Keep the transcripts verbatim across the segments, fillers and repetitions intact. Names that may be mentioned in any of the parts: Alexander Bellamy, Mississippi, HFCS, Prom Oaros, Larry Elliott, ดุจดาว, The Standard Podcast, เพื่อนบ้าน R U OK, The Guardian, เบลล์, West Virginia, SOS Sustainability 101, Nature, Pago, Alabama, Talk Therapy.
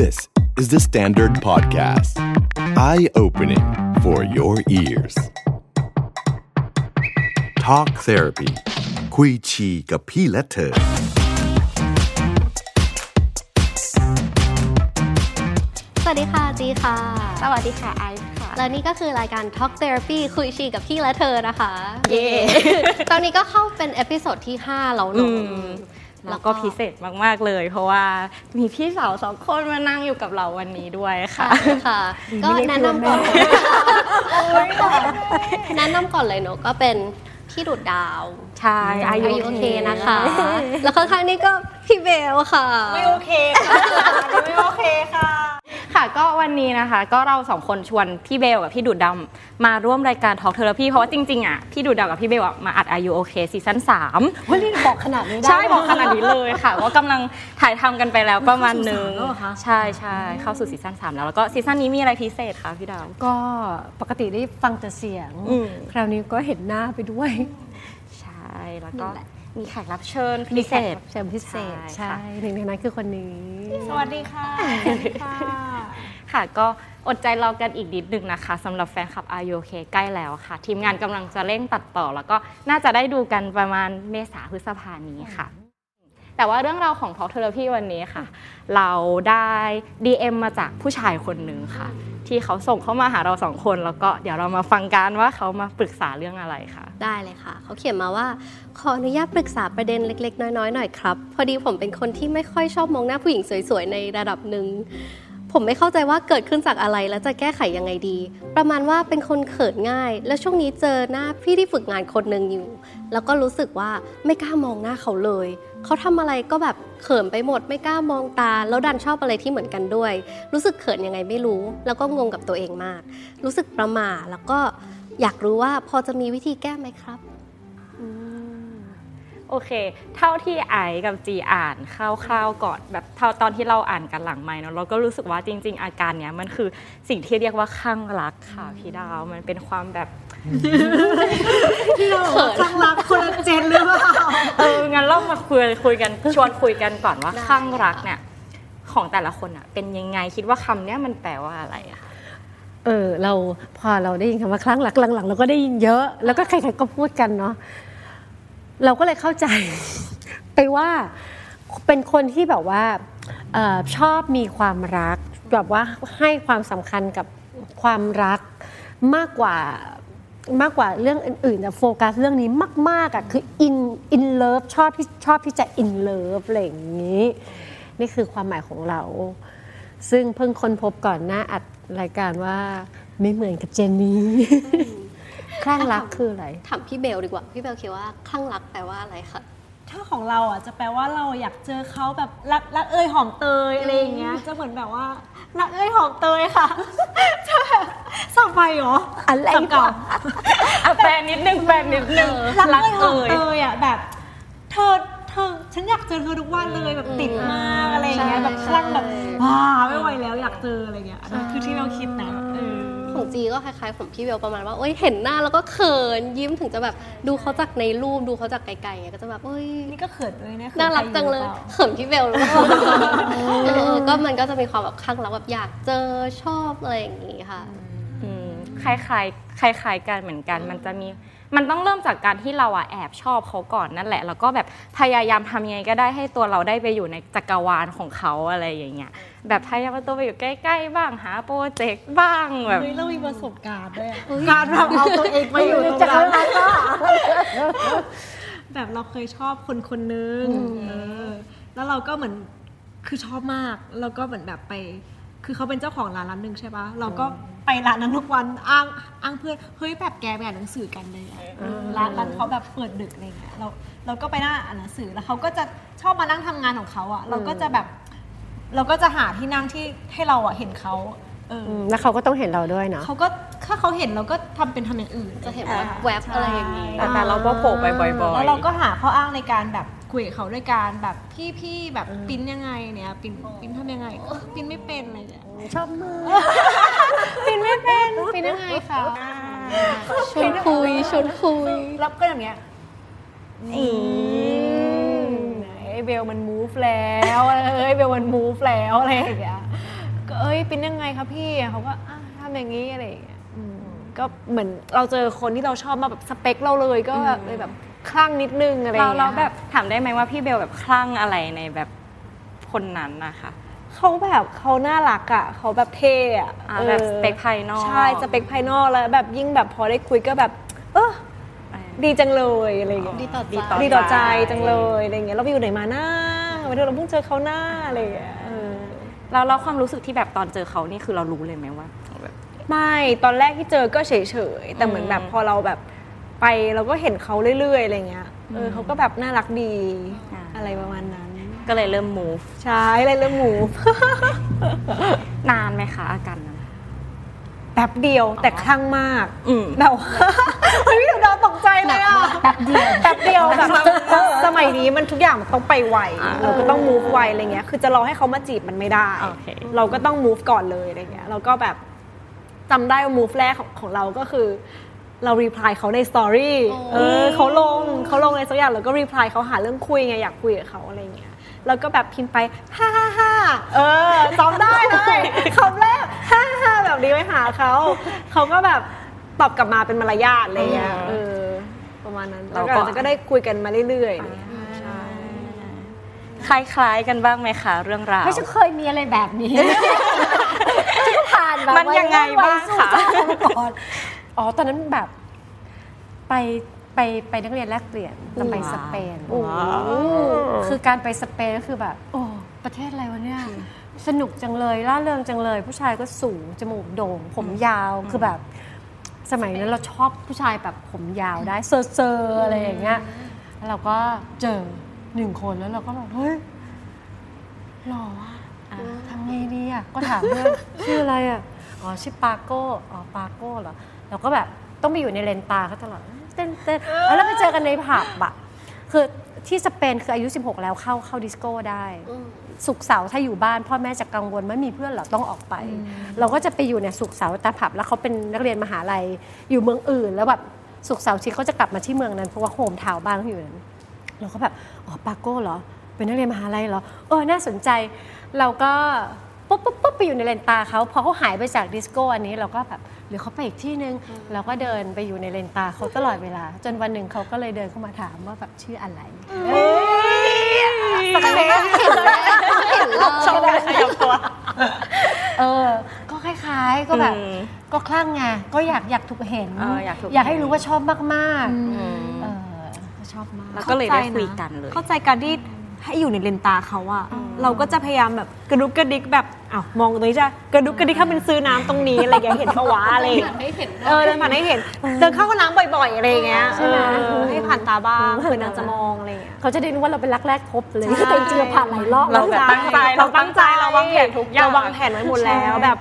This is the Standard Podcast. Eye-opening for your ears. Talk Therapy. คุยชีกับพี่และเธอสวัสดีค่ะจีค่ะสวัสดีค่ะไอซ์ค่ะและนี่ก็คือรายการ Talk Therapy คุยชีกับพี่และเธอนะคะเย้ yeah. ตอนนี้ก็เข้าเป็นเอพิโซดที่ห้าแล้วเนาะแล้วก็พิเศษมากๆเลยเพราะว่ามีพี่สาวสองคนมานั่งอยู่กับเราวันนี้ด้วยค่ะค่ะก็แนะนำก่อนแนะนำก่อนเลยเนาะก็เป็นพี่ดุดดาวใช่อายุโอเคนะคะแล้วข้างๆนี่ก็พี่เบลค่ะไม่โอเคค่ะไม่โอเคค่ะค่ะก็วันนี้นะคะก็เราสองคนชวนพี่เบลกับพี่ดุดดาวมาร่วมรายการ Talk Therapy เพราะว่าจริงๆอ่ะพี่ดุดดาวกับพี่เบลมาอัด อาร์ ยู OK ซีซั่นสามเฮ้ยนี่บอกขนาดนี้ได้ใช่บอกขนาดนี้เลยค่ะว่ากำลังถ่ายทำกันไปแล้วประมาณนึงใช่ๆเข้าสู่ซีซั่นสามแล้วแล้วก็ซีซั่นนี้มีอะไรพิเศษคะพี่ดาวก็ปกติได้ฟังแต่เสียงคราวนี้ก็เห็นหน้าไปด้วยใช่แล้วก็มีแขกรับเชิญพิเศษเชิญพิเศษใช่หนึ่งในนั้นคือคนนี้สวัสดีค่ะค่ะค่ะก็อดใจรอกันอีกนิดนึงนะคะสำหรับแฟนคลับ อาร์ ยู OK ใกล้แล้วค่ะทีมงานกำลังจะเร่งตัดต่อแล้วก็น่าจะได้ดูกันประมาณเมษาพฤษภาคมนี้ค่ะแต่ว่าเรื่องราวของ Talk Therapy วันนี้ค่ะเราได้ ดี เอ็ม มาจากผู้ชายคนนึงค่ะที่เขาส่งเข้ามาหาเราสองคนแล้วก็เดี๋ยวเรามาฟังกันว่าเขามาปรึกษาเรื่องอะไรค่ะได้เลยค่ะเขาเขียนมาว่าขออนุญาตปรึกษาประเด็นเล็กๆน้อยๆหน่อยครับพอดีผมเป็นคนที่ไม่ค่อยชอบมองหน้าผู้หญิงสวยๆในระดับนึงผมไม่เข้าใจว่าเกิดขึ้นจากอะไรและจะแก้ไขยังไงดีประมาณว่าเป็นคนเขินง่ายแล้วช่วงนี้เจอหน้าพี่ที่ฝึกงานคนนึงอยู่แล้วก็รู้สึกว่าไม่กล้ามองหน้าเขาเลยเขาทำอะไรก็แบบเขินไปหมดไม่กล้ามองตาแล้วดันชอบอะไรที่เหมือนกันด้วยรู้สึกเขินยังไงไม่รู้แล้วก็งงกับตัวเองมากรู้สึกประหม่าแล้วก็อยากรู้ว่าพอจะมีวิธีแก้ไหมครับโอเคเท่าที่ไอกับจีอ่านคร่าวๆก่อนแบบเท่าตอนที่เราอ่านกันหลังไมค์เนาะเราก็รู้สึกว่าจริงๆอาการเนี้ยมันคือสิ่งที่เรียกว่าคลั่งรักค่ะพี่ดาวมันเป็นความแบบพี่ดาวคลั่งรักคนละเจนหรือเปล่าเอองั้นเรามาคุยคุยกันชวนคุยกันก่อนว่าคลั่งรักเนี่ยของแต่ละคนอ่ะเป็นยังไงคิดว่าคำเนี้ยมันแปลว่าอะไรอ่ะเออเราพอเราได้ยินคำว่าคลั่งรักหลังๆเราก็ได้ยินเยอะแล้วก็ใครๆก็พูดกันเนาะเราก็เลยเข้าใจไปว่าเป็นคนที่แบบว่าเอ่อชอบมีความรักแบบว่าให้ความสำคัญกับความรักมากกว่ามากกว่าเรื่องอื่นๆแต่โฟกัสเรื่องนี้มากๆอ่ะคืออินอินเลิฟชอบที่ชอบที่จะอินเลิฟอะไรอย่างนี้นี่คือความหมายของเราซึ่งเพิ่งค้นพบก่อนหน้าอัดรายการว่าไม่เหมือนกับเจนนี่คลั่งรักคืออะไรถามพี่เบลดีกว่าพี่เบลคิดว่าคลั่งรักแปลว่าอะไรคะถ้าของเราอ่ะจะแปลว่าเราอยากเจอเขาแบบรักรักเอ่ยหอมเตยอะไรอย่างเงี้ยจะเหมือนแบบว่ารักเอ่ยหอมเตยค่ะจะแบบสบายเหรออะไรก่อนอ่ะแปลนิดนึงแปลนิดนึงรักเอ่ยหอมเตยอ่ะแบบเธอเธอฉันอยากเจอเธอทุกวันเลยแบบติดมากอะไรอย่างเงี้ยแบบคลั่งแบบว้าไม่ไหวแล้วอยากเจออะไรเงี้ยอันนั้นคือที่เราคิดนะของจีก็คล้ายๆของพี่เบลประมาณว่าโอ๊ยเห็นหน้าแล้วก็เขินยิ้มถึงจะแบบดูเขาจากในรูปดูเขาจากไกลๆก็จะแบบโอ๊ยนี่ก็เขินด้วยนะน่ารักจังเลยเขินพี่เบลหรือเปล่าเออก็มันก็จะมีความแบบคลั่งรักแบบอยากเจอชอบอะไรอย่างงี้ค่ะอืมคล้ายๆคล้ายๆกันเหมือนกันมันจะมีมันต้องเริ่มจากการที่เราอ่ะแอบชอบเขาก่อนนั่นแหละแล้วก็แบบพยายามทำยังไงก็ได้ให้ตัวเราได้ไปอยู่ในจักรวาลของเขาอะไรอย่างเงี้ยแบบพยายามตัวไปอยู่ใกล้ๆบ้างหาโปรเจกต์บ้างแบบเฮ้ยเรามีประสบการณ์ด้วยการแบบเอาตัวเองไปอยู่ในจักรวาลก็แบบเราเคยชอบคนคนนึงแล้วเราก็เหมือนคือชอบมากแล้วก็เหมือนแบบไปคือเขาเป็นเจ้าของร้านร้านนึงใช่ปะเราก็ไปร้านนั้นทุกวันอ้างอ้างเพื่อนเฮ้ยแบบแกไปอ่านหนังสือกันเลยร้านร้านเขาแบบเปิดดึกอะไรเงี้ยเราเราก็ไปนั่งอ่านหนังสือแล้วเขาก็จะชอบมานั่งทำงานของเขาอ่ะเราก็จะแบบเราก็จะหาที่นั่งที่ให้เราอ่ะเห็นเขาเออแล้วเขาก็ต้องเห็นเราด้วยเนาะเขาก็ถ้าเขาเห็นเราก็ทำเป็นทำอย่างอื่นจะเห็นว่าแวบอะไรอย่างงี้แต่เราก็โผล่ไปบ่อยๆแล้วเราก็หาข้ออ้างในการแบบคุยกับเขาด้วยการแบบพี่ๆแบบปิ้นยังไงเนี่ยปิ้นปิ้นทำยังไงปิ้นไม่เป็นอะไรเนี่ยชอบมือปิ้นไม่เป็นปิ้นยังไงคะชวนคุยชวนคุยรับก็อย่างเงี้ยไอ้เบลมันมูฟแล้วเอ้ยเบลมันมูฟแล้วอะไรอย่างเงี้ย เอ้ยเป็นยังไงคะพี่เขาก็ทำอย่างนี้อะไรอย่างเงี้ยก็เหมือนเราเจอคนที่เราชอบมาแบบสเปคเราเลยก็เลยแบบคลั่งนิดนึงอะไรอย่างเงี้ยเราแบบถามได้ไหมว่าพี่เบลแบบคลั่งอะไรในแบบคนนั้นนะคะเขาแบบเขาน่ารักอ่ะเขาแบบเท่อ่ะแบบสเปคภายนอกใช่สเปคภายนอกแล้วแบบยิ่งแบบพอได้คุยก็แบบเออดีจังเลยอะไรอย่างเงี้ยดีต่อดีต่อใจจังเลยอะไรอย่างเงี้ยเราไปอยู่ไหนมาหน้าวันนี้เราเพิ่งเจอเขาหน้าอะไรอย่างเงี้ยแล้วเราความรู้สึกที่แบบตอนเจอเขานี่คือเรารู้เลยไหมว่าไม่ตอนแรกที่เจอก็เฉยๆแต่เหมือนแบบพอเราแบบไปเราก็เห็นเขาเรื่อยๆอะไรเงี้ยเออเขาก็แบบน่ารักดีอะไรประมาณนั้นก็เลยเริ่ม move ใช่เลยเริ่ม move นานไหมคะอาการนั้นแป๊บเดียวแต่คลั่งมากแบบไม่รู้เราตกใจเลยอ่ะแป๊บเดียวแป๊บเดียวแบบสมัยนี้มันทุกอย่างมันต้องไปไวเราก็ต้อง move ไวอะไรเงี้ยคือจะรอให้เขามาจีบมันไม่ได้เราก็ต้อง move ก่อนเลยอะไรเงี้ยเราก็แบบจำได้ว่า move แรกของของเราก็คือเรา reply เขาใน story เออเขาลงเขาลงอะไรสักอย่างแล้วก็ reply เขาหาเรื่องคุยไงอยากคุยกับเขาอะไรเงี้ยแล้วก็แบบพิมพ์ไปฮ่าฮ่าฮ่าเออซ้อมได้เลยคำแรกฮ่าฮ่าแบบนี้ไปหาเขาเขาก็แบบตอบกลับมาเป็นมารยาทอะไรเงี้ยเออประมาณนั้นแล้วก็ได้คุยกันมาเรื่อยๆใช่คล้ายๆกันบ้างไหมคะเรื่องราวไม่เคยมีอะไรแบบนี้ที่ผ่านมามันยังไงบ้างคะอ๋อตอนนั้นแบบไปไปไปนักเรียนแลกเปลี่ยนเราไปสเปนคือการไปสเปนก็คือแบบโอ้ประเทศอะไรวะเนี่ยสนุกจังเลยร่าเริงจังเลยผู้ชายก็สูงจมูกโด่งผมยาวคือแบบสมัยนั้นเราชอบผู้ชายแบบผมยาวได้เซอร์ๆอะไรอย่างเงี้ยแล้วเราก็เจอหนึ่งคนแล้วเราก็แบบเฮ้ยหล่อว่ะทำไงดีอ่ะก็ถามเพื่อนชื่ออะไรอ่ะอ๋อชื่อปาโก้อ๋อปาโก้เหรอเราก็แบบต้องไปอยู่ในเลนตาเขาตลอดเต้นเต้นแล้วไปเจอกันในผับอะคือที่สเปนคืออายุสิบหกแล้วเข้าเข้าดิสโก้ได้ศุกร์เสาร์ถ้าอยู่บ้านพ่อแม่จะกังวลไม่มีเพื่อนหรอต้องออกไปเราก็จะไปอยู่เนี่ยศุกร์เสาร์ตามผับแล้วเขาเป็นนักเรียนมหาลัยอยู่เมืองอื่นแล้วแบบศุกร์เสาร์ที่เขาจะกลับมาที่เมืองนั้นเพราะว่าโฮมทาวน์บ้านเขาอยู่นั้นเราก็แบบอ๋อปาโก้เหรอเป็นนักเรียนมหาลัยเหรอเออน่าสนใจเราก็ปุ๊บปุ๊บปุ๊บไปอยู่ในเลนตาเขาพอเขาหายไปจากดิสโก้อันนี้เราก็แบบหรือเขาไปอีกที่นึงเราก็เดินไปอยู่ในเลนตาเขาตลอดเวลาจนวันหนึ่งเขาก็เลยเดินเข้ามาถามว่าแบบชื่ออะไรเฮ้ยสักเล็กเห็นเลยเห็นเลยชอบเลยขยับตัวเออก็คล้ายๆก็แบบก็คลั่งไงก็อยากอยากถูกเห็นอยากให้รู้ว่าชอบมากๆเออชอบมากแล้วก็เลยได้คุยกันเลยเข้าใจกันที่ให้อยู่ในเลนตาเขาอะเราก็จะพยายามแบบกระดุกกระดิกแบบอ้าวมองตรงนี้จ้ะกระดุกกระดิกถ้าเป็นซื้อน้ำตรงนี้อะไรอย่างเงี้ยเห็นปะวะอะไรเออเดินผ่านให้เห็นเดินเข้าห้องน้ำบ่อยๆอะไรอย่างเงี้ยให้ผ่านตาบ้างเผื่อนางจะมองอะไรอย่างเงี้ยเขาจะได้รู้ว่าเราเป็นรักแรกพบเลยแต่จริงๆผ่านหลายรอบเราตั้งใจเราตั้งใจเราวางแผนทุกอย่างเราวางแผนไว้หมดแล้วแบบ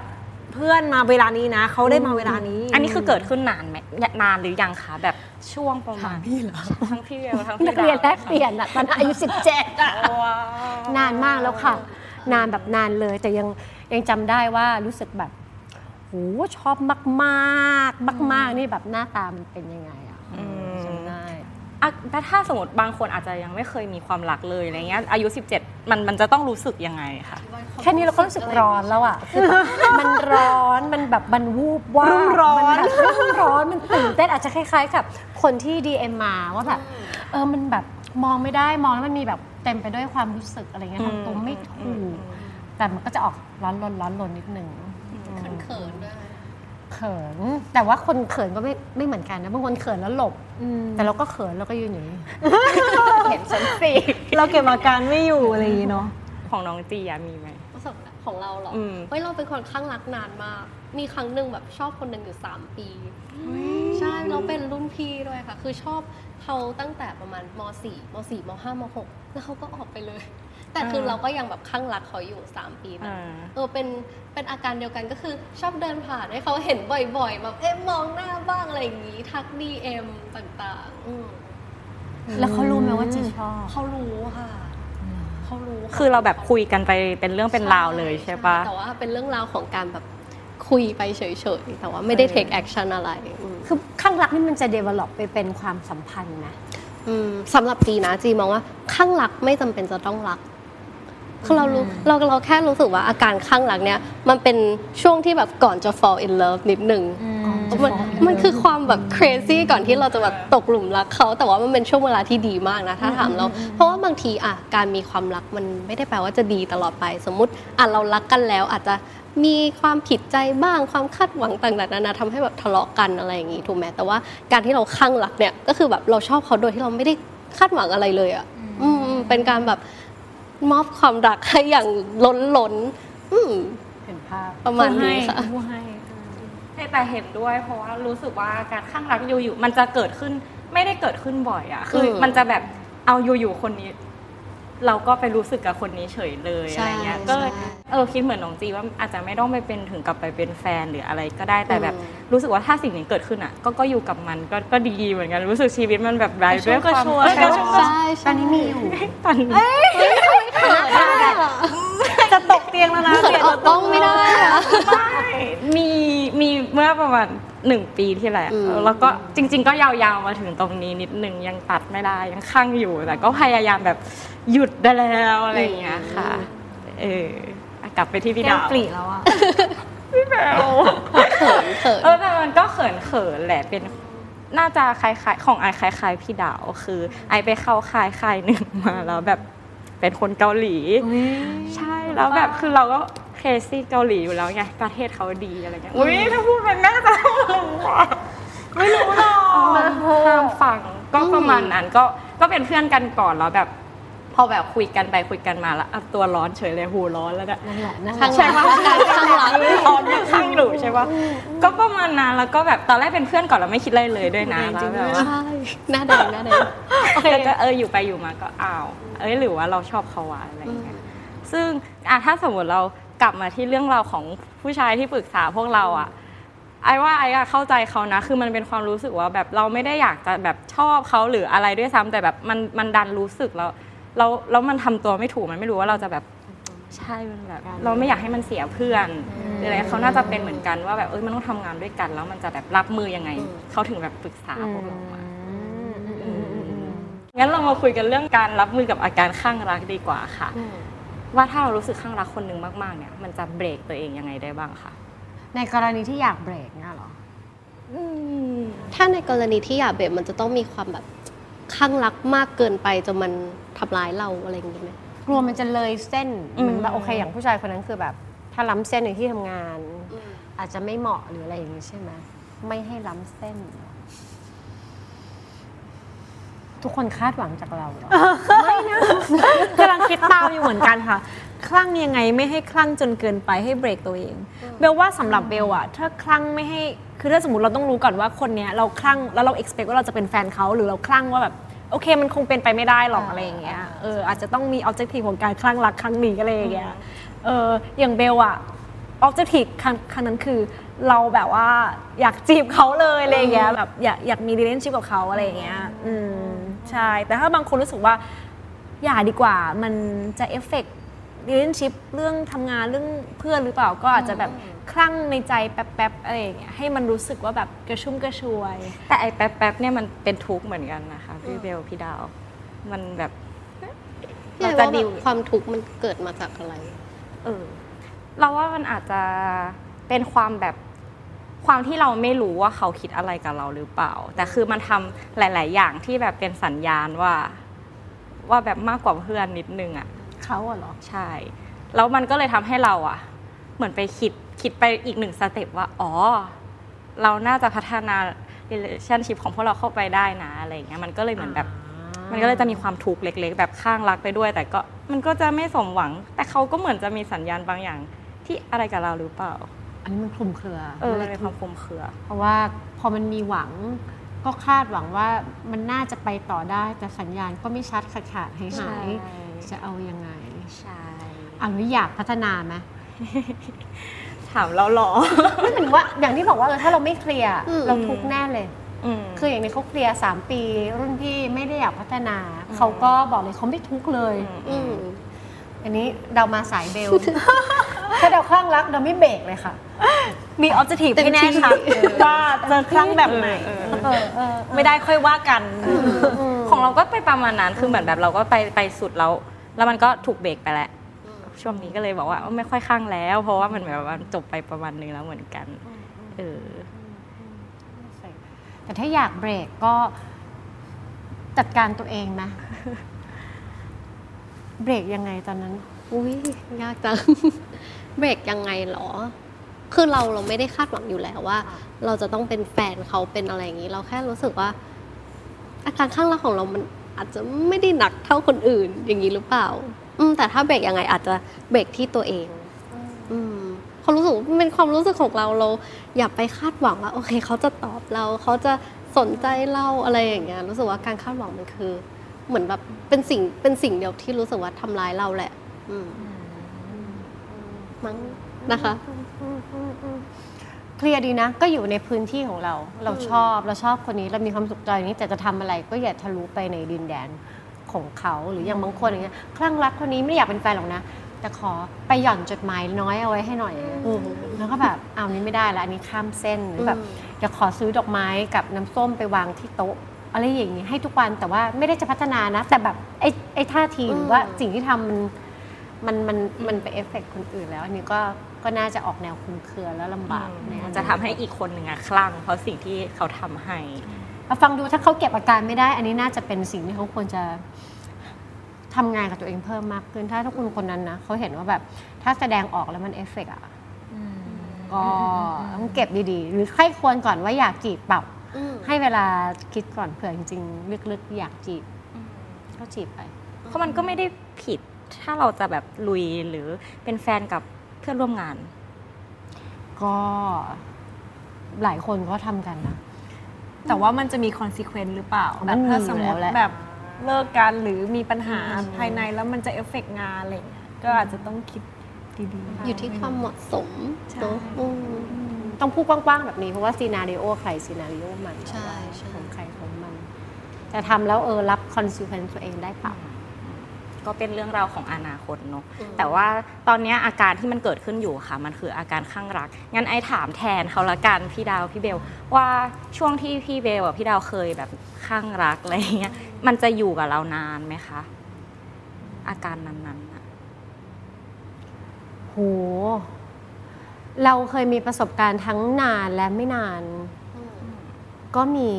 เพื่อนมาเวลานี้นะเขาได้มาเวลานี้อันนี้คือเกิดขึ้นนานไหมนานหรือยังคะแบบช่วงประมาณพี่เหรอทั้งพี่เบลทั้งพี่ดาวนักเรียนแลกเปลี่ยนอะตอนอายุสิบเจ็ดอะนานมากแล้วค่ะนานแบบนานเลยแต่ยังยังจำได้ว่ารู้สึกแบบโหชอบมากมากมากนี่แบบหน้าตามันเป็นยังไงอะจำได้แต่ถ้าสมมติบางคนอาจจะยังไม่เคยมีความรักเลยอะไรเงี้ยอายุสิบเจ็ดมันมันจะต้องรู้สึกยังไงคะแค่นี้เราก็รู้สึกร้อนแล้วอ่ะคือมันร้อนมันแบบมันวูบว่ามันร้อนมันร้อนมันตื่นเต้นอาจจะคล้ายๆกับคนที่ ดี เอ็ม มาว่าแบบเออมันแบบมองไม่ได้มองแล้วมันมีแบบเต็มไปด้วยความรู้สึกอะไรเงี้ยทำตัวไม่ถูกแต่มันก็จะออกร้อนๆร้อนๆนิดนึงเขินๆด้วยเขินแต่ว่าคนเขินก็ไม่ไม่เหมือนกันนะบางคนเขินแล้วหลบแต่เราก็เขินเราก็ยืนอยู่นี่เห็นฉันสิเราเก็บอาการไม่อยู่อะไรอย่างนี้เนาะของน้องจีอะมีไหมประสบการณ์ของเราเหรอเฮ้ยเราเป็นคนข้างรักนานมากมีครั้งหนึ่งแบบชอบคนหนึ่งอยู่สามปีใช่เราเป็นรุ่นพี่ด้วยค่ะคือชอบเขาตั้งแต่ประมาณม.สี่ ม.สี่ ม.ห้า ม.หกแล้วเขาก็ออกไปเลยแต่คือเราก็ยังแบบข้างรักเขาอยู่สามปีนะเออเป็นเป็นอาการเดียวกันก็คือชอบเดินผ่านให้เขาเห็นบ่อยๆแบบเอ๊ะมองหน้าบ้างอะไรอย่างนี้ทัก ดี เอ็ม ต่างๆแล้วเขารู้ไหมว่าจีชอบเขารู้ค่ะเขารู้คือเราแบบคุยกันไปเป็นเรื่องเป็นราวเลยใช่ปะแต่ว่าเป็นเรื่องราวของการแบบคุยไปเฉยๆแต่ว่าไม่ได้ take action อะไรคือข้างรักนี่มันจะ develop ไปเป็นความสัมพันธ์นะสำหรับจีนะจีมองว่าข้างรักไม่จำเป็นจะต้องรัก คือเรารู้เราเราแค่รู้สึกว่าอาการข้างหลังเนี้ยมันเป็นช่วงที่แบบก่อนจะ fall in love นิดนึงมันมันคือความแบบ crazy ก่อนที่เราจะแบบตกหลุมรักเขาแต่ว่ามันเป็นช่วงเวลาที่ดีมากนะถ้าถามเราเพราะว่าบางทีอ่ะการมีความรักมันไม่ได้แปลว่าจะดีตลอดไปสมมุติอ่ะเรารักกันแล้วอาจจะมีความผิดใจบ้างความคาดหวังต่างๆนานาทำให้แบบทะเลาะกันอะไรอย่างงี้ถูกไหมแต่ว่าการที่เราข้างรักเนี่ยก็คือแบบเราชอบเขาโดยที่เราไม่ได้คาดหวังอะไรเลยอ่ะอืมเป็นการแบบมอบความรักให้อย่างล้นล้นอืมเห็นภาพประมาณนี้ค่ะผู้ให้แต่เห็นด้วยเพราะว่ารู้สึกว่าการข้างรักอยู่ๆมันจะเกิดขึ้นไม่ได้เกิดขึ้นบ่อยอ่ะคือมันจะแบบเอาอยู่ๆคนนี้เราก็ไปรู้สึกกับคนนี้เฉยเลยอะไรเงี้ยก็เออคิดเหมือนน้องจีว่าอาจจะไม่ต้องไปเป็นถึงกับไปเป็นแฟนหรืออะไรก็ได้แต่แบบรู้สึกว่าถ้าสิ่งนี้เกิดขึ้นอ่ะก็ก็อยู่กับมันก็ก็ดีเหมือนกันรู้สึกชีวิตมันแบบไร้ด้วยความใช่ตอนนี้มีอยู่ตอนนี้จะตกเตียงแล้วนะเดี๋ยวต้องไม่ได้มีมีเมื่อประมาณหนึ่งปีที่แล้วแล้วก็จริงๆก็ยาวๆมาถึงตรงนี้นิดนึงยังตัดไม่ได้ยังคั่งอยู่แต่ก็พยายามแบบหยุดได้แล้วอะไรอย่างเงี้ยค่ะเออกลับไปที่พี่ดาวแกปลีแล้วอ่ะพี่แมวเขินเขินเออแต่มันก็เขินเขินแหละเป็นน่าจะคล้ายๆของไอคล้ายๆพี่ดาวคือไอไปเข้าค่ายค่ายหนึ่งมาแล้วแบบเป็นคนเกาหลีใช่แล้วแบบคือเราก็เคซี่เกาหลีอยู่แล้วไงประเทศเขาดีอะไรเงี้ยอุ้ยถ้าพูดมันน่าจะไม่รู้หรอกห้ามฟังก็ประมาณนั้นก็ก็เป็นเพื่อนกันก่อนแล้วแบบพอแบบคุยกันไปคุยกันมาแล้วตัวร้อนเฉยเลยหูร้อนแล้วเนี่ยใช่ว่าการข้างหลังร้อนข้างหลุดใช่ว่าก็ประมาณนั้นแล้วก็แบบตอนแรกเป็นเพื่อนก่อนแล้วไม่คิดอะไรเลยด้วยนะจริงๆใช่หน้าแดงหน้าแดงโอเคก็เอออยู่ไปอยู่มาก็อ้าวเอ้ยหรือว่าเราชอบเขาวะอะไรอย่างเงี้ยซึ่งอ่ะถ้าสมมติเรากลับมาที่เรื่องราวของผู้ชายที่ปรึกษาพวกเราอ่ะไอ้ว่าไอ้อะเข้าใจเขานะคือมันเป็นความรู้สึกว่าแบบเราไม่ได้อยากจะแบบชอบเขาหรืออะไรด้วยซ้ำแต่แบบมันมันดันรู้สึกแล้วเราแล้วมันทำตัวไม่ถูกมันไม่รู้ว่าเราจะแบบใช่มันแบบเราไม่อยากให้มันเสียเพื่อนอะไรเขาน่าจะเป็นเหมือนกันว่าแบบเอ้ยมันต้องทำงานด้วยกันแล้วมันจะแบบรับมือยังไงเขาถึงแบบปรึกษาพวกเรางั้นเรามาคุยกันเรื่องการรับมือกับอาการข้างรักดีกว่าค่ะว่าถ้าเรารู้สึกข้างรักคนนึงมากๆเนี่ยมันจะเบรกตัวเองยังไงได้บ้างคะในกรณีที่อยากเบรกเนี่ยหรอถ้าในกรณีที่อยากเบรกมันจะต้องมีความแบบข้างรักมากเกินไปจนมันทำร้ายเราอะไรอย่างนี้ไหมกลัวมันจะเลยเส้นเหมือนแบบโอเคอย่างผู้ชายคนนั้นคือแบบถ้าล้ำเส้นในที่ทำงาน อ, อาจจะไม่เหมาะหรืออะไรอย่างนี้ใช่ไหมไม่ให้ล้ำเส้นทุกคนคาดหวังจากเราเหรอ ไม่นะ กำลังคิดตามอยู่เหมือนกันค่ะคลั่งยังไงไม่ให้คลั่งจนเกินไปให้เบรกตัวเองเบลว่าสำหรับเบลอะถ้าคลั่งไม่ให้คือถ้าสมมติเราต้องรู้ก่อนว่าคนเนี้ยเราคลั่งแล้วเราเอ็กซ์เพคว่าเราจะเป็นแฟนเขาหรือเราคลั่งว่าแบบโอเคมันคงเป็นไปไม่ได้หรอกอะไรอย่างเงี้ยเอออาจจะต้องมีออบเจกตีฟของการคลั่งรักครั้งนี้อะไรอย่างเงี้ยเอออย่างเบลอะออบเจกตีฟครั้งนั้นคือเราแบบว่าอยากจีบเขาเลยอะไรอย่างเงี้ยแบบอยากอยากมีรีเลชั่นชิพกับเขาอะไรอย่างเงี้ยอืมใช่แต่ถ้าบางคนรู้สึกว่าอย่าดีกว่ามันจะเอฟเฟครีเลชั่นชิพเรื่องทำงานเรื่องเพื่อนหรือเปล่าก็อาจจะแบบคลั่งในใจแป๊บๆอะไรอย่างเงี้ยให้มันรู้สึกว่าแบบกระชุ่มกระชวยแต่ไอ้แป๊บๆเนี่ยมันเป็นทุกข์เหมือนกันนะคะพี่เบลพี่ดาวมันแบบเราจะดิวความทุกข์มันเกิดมาจากอะไรเออเราว่ามันอาจจะเป็นความแบบความที่เราไม่รู้ว่าเขาคิดอะไรกับเราหรือเปล่าแต่คือมันทำหลายๆอย่างที่แบบเป็นสัญญาณว่าว่าแบบมากกว่าเพื่อนนิดนึงอ่ะเขาอ่ะเหรอใช่แล้วมันก็เลยทำให้เราอ่ะเหมือนไปคิดคิดไปอีกหนึ่งสเต็ปว่าอ๋อเราน่าจะพัฒนา relationship ของพวกเราเข้าไปได้นะอะไรอย่างเงี้ยมันก็เลยเหมือนแบบมันก็เลยจะมีความทุกข์เล็กๆแบบข้างรักไปด้วยแต่ก็มันก็จะไม่สมหวังแต่เขาก็เหมือนจะมีสัญญาณบางอย่างที่อะไรกับเราหรือเปล่าอันนี้มันคลุมเครือเออมันเป็นความคลุมเครือเพราะว่าพอมันมีหวังก็คาดหวังว่ามันน่าจะไปต่อได้แต่สัญญาณก็ไม่ชัดขาดขาดหายๆจะเอายังไงใช่อันนี้อยากพัฒนาไหมถามเราหรอไม่เหมือนว่าอย่างที่บอกว่าเออถ้าเราไม่เคลียร์เราทุกข์แน่เลยคืออย่างนี้เขาเคลียร์สามปีรุ่นพี่ไม่ได้อยากพัฒนาเขาก็บอกเลยเขาไม่ทุกข์เลยอันนี้เรามาสายเบลถ้าเราคลั่งรักเราไม่เบรกเลยค่ะมีออบเจกตีฟให้แน่ชัดว่าเจอคลั่งแบบไหนไม่ได้ค่อยว่ากันของเราก็ไปประมาณนั้นคือเหมือนแบบเราก็ไปไปสุดแล้วแล้วมันก็ถูกเบรกไปแล้ว ช่วงนี้ก็เลยบอกว่าไม่ค่อยข้างแล้วเพราะว่ามันแบบจบไปประมาณนึงแล้วเหมือนกันเออแต่ถ้าอยากเบรกก็จัดการตัวเองนะเบรกยังไงตอนนั้นอุ้ยยากจังเบรกยังไงหรอคือเราเราไม่ได้คาดหวังอยู่แล้วว่าเราจะต้องเป็นแฟนเขาเป็นอะไรอย่างนี้เราแค่รู้สึกว่าอาการข้างรักของเรามันอาจจะไม่ได้หนักเท่าคนอื่นอย่างนี้หรือเปล่าแต่ถ้าเบรกยังไงอาจจะเบรกที่ตัวเองความรู้สึกเป็นความรู้สึกของเราเราอย่าไปคาดหวังว่าโอเคเขาจะตอบเราเขาจะสนใจเราอะไรอย่างเงี้ยรู้สึกว่าการคาดหวังมันคือเหมือนแบบเป็นสิ่งเป็นสิ่งเดียวที่รู้สึกว่าทำร้ายเราแหละมั้งนะคะเคลียร์ดีนะก็อยู่ในพื้นที่ของเราเราชอบเราชอบคนนี้เรามีความสุขใจนี้แต่จะทำอะไรก็อย่าทะลุไปในดินแดนของเขาหรืออย่างบางคนอย่างเงี้ยคลั่งรักคนนี้ไม่ได้อยากเป็นแฟนหรอกนะแต่ขอไปหย่อนจดหมายน้อยเอาไว้ให้หน่อยแล้วก็แบบเอานี้ไม่ได้ละอันนี้ข้ามเส้นหรือแบบอยากขอซื้อดอกไม้กับน้ำส้มไปวางที่โต๊ะอะไรอย่างนี้ให้ทุกวันแต่ว่าไม่ได้จะพัฒนานะแต่แบบไอ้ไอ้ท่าทีหรือว่าสิ่งที่ทำมันมันมันมันไปเอฟเฟกต์คนอื่นแล้วอันนี้ก็ก็น่าจะออกแนวคลุมเครือแล้วลำบากนะจะทำให้อีกคนหนึ่งอะคลั่งเพราะสิ่งที่เขาทำให้ฟังดูถ้าเขาเก็บอาการไม่ได้อันนี้น่าจะเป็นสิ่งที่เขาควรจะทำงานกับตัวเองเพิ่มมากขึ้นถ้าทุกคนคนนั้นนะเขาเห็นว่าแบบถ้าแสดงออกแล้วมันเอฟเฟกต์อ่ะก็ต้องเก็บดีๆหรือใครควรก่อนว่าอยากจีบเปล่าให้เวลาคิดก่อนเผื่อจริงๆลึกๆอยากจีบก็จีบไปเพราะมันก็ไม่ได้ผิดถ้าเราจะแบบลุยหรือเป็นแฟนกับเพื่อนร่วมงานก็หลายคนก็ทำกันนะแต่ว่ามันจะมี consequence หรือเปล่าแบบถ้าสมมติแบบเลิกกันหรือมีปัญหาภายในแล้วมันจะเอฟเฟกต์งานอะไรก็อาจจะต้องคิดดีๆอยู่ที่ความเหมาะสมต้องพูดกว้างๆแบบนี้เพราะว่าซีนาริโอใครซีนาริโอมันใช่ของใครของมันแต่ทำแล้วเออรับ consequence ตัวเองได้เปล่าก็เป็นเรื่องราวของอนาคตเนาะแต่ว่าตอนนี้อาการที่มันเกิดขึ้นอยู่ค่ะมันคืออาการข้างรักงั้นไอ้ถามแทนเขาละกันพี่ดาวพี่เบลว่าช่วงที่พี่เบลกับพี่ดาวเคยแบบข้างรักอะไรเงี้ยมันจะอยู่กับเรานานไหมคะอาการนั้นๆอะโหเราเคยมีประสบการณ์ทั้งนานและไม่นานก็มี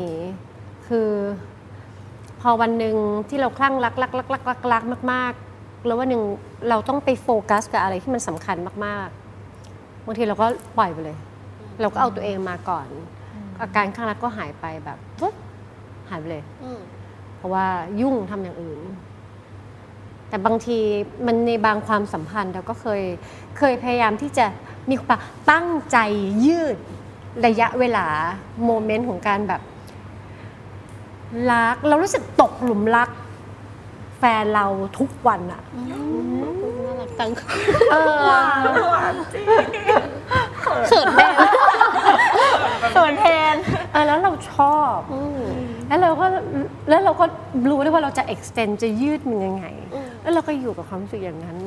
คือพอวันหนึ่งที่เราคลั่งรักรักรักรักรักรักมากๆแล้ววันหนึ่งเราต้องไปโฟกัสกับอะไรที่มันสำคัญมากๆบางทีเราก็ปล่อยไปเลยเราก็เอาตัวเองมาก่อนอาการข้างรักก็หายไปแบบหายไปเลยเพราะว่ายุ่งทำอย่างอื่นแต่บางทีมันในบางความสัมพันธ์เราก็เคยเคยพยายามที่จะมีความตั้งใจยืดระยะเวลาโมเมนต์ของการแบบรักเรารู้สึกตกหลุมรักแฟนเราทุกวันอะน่ารักจังเออเขินแทนเขินแทนเออแล้วเราชอบแล้วเราก็แล้วเราก็รู้ด้วยว่าเราจะ extend จะยืดมันยังไงแล้วเราก็อยู่กับความรู้สึกอย่างนั้น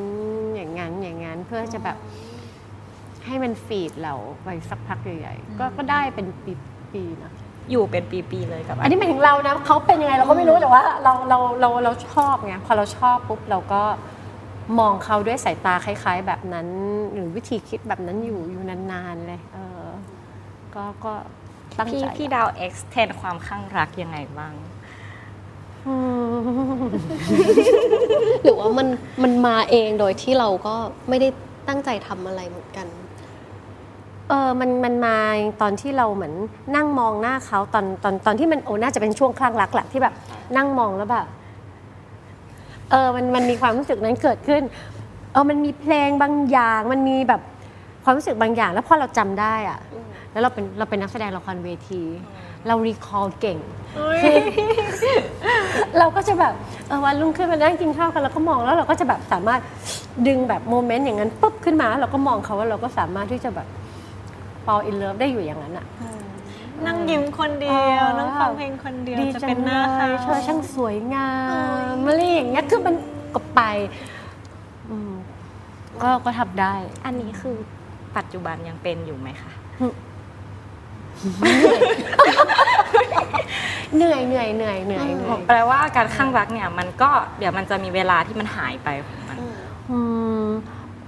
อย่างนั้นอย่างนั้นเพื่อจะแบบให้มันฟีดเราไปสักพักใหญ่ๆก็ได้เป็นปีๆนะอยู่เป็นปีๆเลยกับอันนี้หมายถึงเรานะเขาเป็นยังไงเราก็ไม่รู้แต่ว่าเราเราเราเราชอบไงพอเราชอบปุ๊บเราก็มองเขาด้วยสายตาคล้ายๆแบบนั้นหรือวิธีคิดแบบนั้นอยู่อยู่นานๆเลยเออก็ก็ตั้งใจพี่ดาว extend ความข้างรักยังไงบ้างหรือว่ามันมันมาเองโดยที่เราก็ไม่ได้ตั้งใจทำอะไรเหมือนกันเออมันมันมาตอนที่เราเหมือนนั่งมองหน้าเขาตอนตอนตอนที่มันโอ้น่าจะเป็นช่วงคลั่งรักแหละที่แบบนั่งมองแล้วแบบเออมันมันมีความรู้สึกนั้นเกิดขึ้นเออมันมีเพลงบางอย่างมันมีแบบความรู้สึกบางอย่างแล้วพอเราจำได้อะแล้วเราเป็นเราเป็นนักแสดงละครเวทีเรา recall เก่ง เราก็จะแบบเออวันรุ่งขึ้นมานั่งกินข้าวกันเราก็มองแล้วเราก็จะแบบสามารถดึงแบบโมเมนต์อย่างนั้นปุ๊บขึ้นมาเราก็มองเขาว่าเราก็สามารถที่จะแบบพออินเลิฟได้อยู่อย่างนั้นอะนั่งยิ้มคนเดียวนั่งฟังเพลงคนเดียวจะเป็นหน้าใครเธอช่างสวยงามอะไรอย่างเงี้ยคือมันก็ไปก็ก็ทำได้อันนี้คือปัจจุบันยังเป็นอยู่ไหมคะเหนื่อยเหนื่อยเหนื่อยเหนื่อยแปลว่าการข้างรักเนี่ยมันก็เดี๋ยวมันจะมีเวลาที่มันหายไปของมัน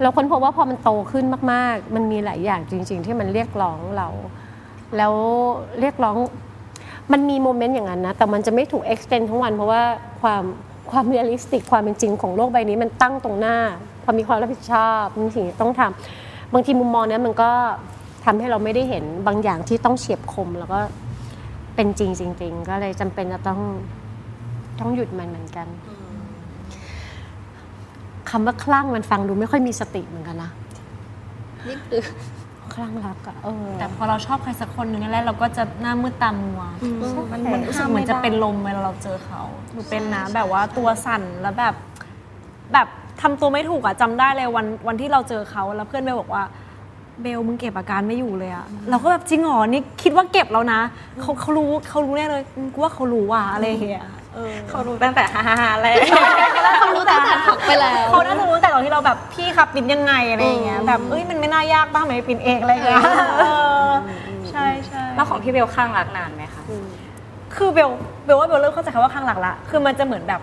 เราค้นพบว่าพอมันโตขึ้นมากๆมันมีหลายอย่างจริงๆที่มันเรียกร้องเราแล้วเรียกร้องมันมีโมเมนต์อย่างนั้นนะแต่มันจะไม่ถูก extend ทั้งวันเพราะว่าความความเรียลลิสติกความเป็นจริงของโลกใบนี้มันตั้งตรงหน้าความมีความรับผิดชอบมีสิ่งที่ต้องทำบางทีมุมมองนั้นมันก็ทำให้เราไม่ได้เห็นบางอย่างที่ต้องเฉียบคมแล้วก็เป็นจริงจริงๆก็เลยจำเป็นจะต้องต้องหยุดมันเหมือนกันคำว่าคลั่งมันฟังดูไม่ค่อยมีสติเหมือนกันนะนี่คือคลั่งรักอะเออแต่พอเราชอบใครสักคนหนึ่งแล้วเราก็จะหน้ามืดตามัวมันมันรู้สึกเหมือนจะเป็นลมเวลาเราเจอเขาหนูเป็นนะแบบว่าตัวสั่นแล้วแบบแบบทำตัวไม่ถูกอะจำได้เลยวันวันที่เราเจอเขาแล้วเพื่อนเบลบอกว่าเบลมึงเก็บอาการไม่อยู่เลยอะเราก็แบบจริงหรอนี่คิดว่าเก็บแล้วนะเขาเขารู้เขารู้แน่เลยกูว่าเขารู้ว่ะอะไรอย่างเงี้ยเขารู้ตั้งแต่ฮ่าฮ่าฮ่าเลยเขารู้ตั้งแต่ถักไปแล้วเขาน่าจะรู้ตั้งแต่ตอนที่เราแบบพี่ครับปิ้นยังไงอะไรอย่างเงี้ยแบบเอ้ยมันไม่น่ายากบ้างไหมปิ้นเองอะไรอย่างเงี้ยใช่ใช่แล้วของพี่เบลข้างรักนานไหมคะคือเบลเบลว่าเบลเริ่มเข้าใจคำว่าข้างรักละคือมันจะเหมือนแบบ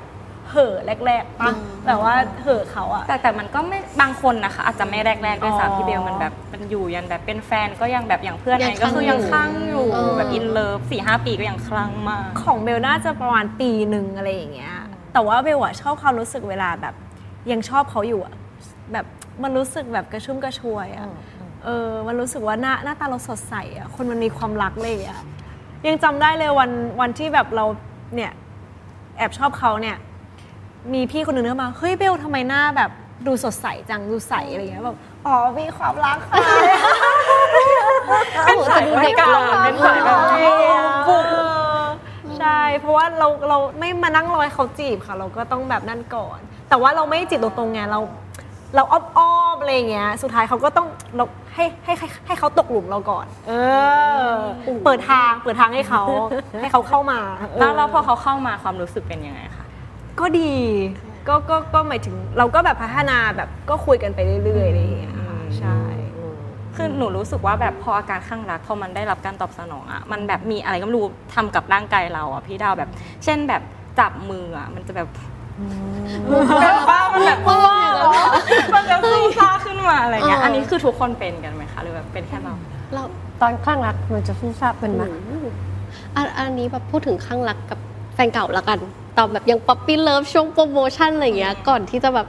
เห่อแรกๆป่ะแบบว่าเห่อเขาอะแต่แต่มันก็ไม่บางคนนะคะอาจจะไม่แรกๆด้วยซ้ำพี่เบลมันแบบมันอยู่ยันแบบเป็นแฟนก็ยังแบบอย่างเพื่อนอะไรก็คือยังคลั่งอยู่แบบอินเลิฟสี่ห้าปีก็ยังคลั่งมากของเบลน่าจะประมาณปีหนึ่งอะไรอย่างเงี้ยแต่ว่าเบลอะชอบความรู้สึกเวลาแบบยังชอบเขาอยู่อะแบบมันรู้สึกแบบกระชุ่มกระชวยอะเออมันรู้สึกว่าหน้าหน้าตาเราสดใสอะคนมันมีความรักเลยอะยังจำได้เลยวันวันที่แบบเราเนี่ยแอบชอบเขาเนี่ยมีพี่คนหนึ่งเข้ามาเฮ้ยเบลทำไมหน้าแบบดูสดใสจังดูใสอะไรอย่างเงี้ยแบบอ๋อมีความรักค่ะเป็นสายเด็กกลางเป็นสายแบบบุกใช่เพราะว่าเราเราไม่มานั่งรอให้เขาจีบค่ะเราก็ต้องแบบนั่นก่อนแต่ว่าเราไม่จีบตรงๆไงเราเราอ้อมๆอะไรอย่างเงี้ยสุดท้ายเขาก็ต้องเราให้ให้ให้เขาตกหลุมเราก่อนเออเปิดทางเปิดทางให้เขาให้เขาเข้ามาแล้วพอเขาเข้ามาความรู้สึกเป็นยังไงคะก็ดีก็ก็ก็หมายถึงเราก็แบบพัฒนาแบบก็คุยกันไปเรื่อยๆอะไรอย่างเงี้ยใช่คือหนูรู้สึกว่าแบบพออาการข้างรักพอมันได้รับการตอบสนองอ่ะมันแบบมีอะไรก็ไม่รู้ทำกับร่างกายเราอ่ะพี่ดาวแบบเช่นแบบจับมืออ่ะมันจะแบบแบบว่ามันแบบว่ามันจะซูซ่าขึ้นมาอะไรเงี้ยอันนี้คือทุกคนเป็นกันไหมคะหรือแบบเป็นแค่เราเราตอนข้างรักมันจะซูซ่าเป็นไหมอันนี้แบบพูดถึงข้างรักกับแฟนเก่าละกันตอนแบบยังป๊อปปี้เลิฟช่วงโปรโมชั่นอะไรอย่างเงี้ยก่อนที่จะแบบ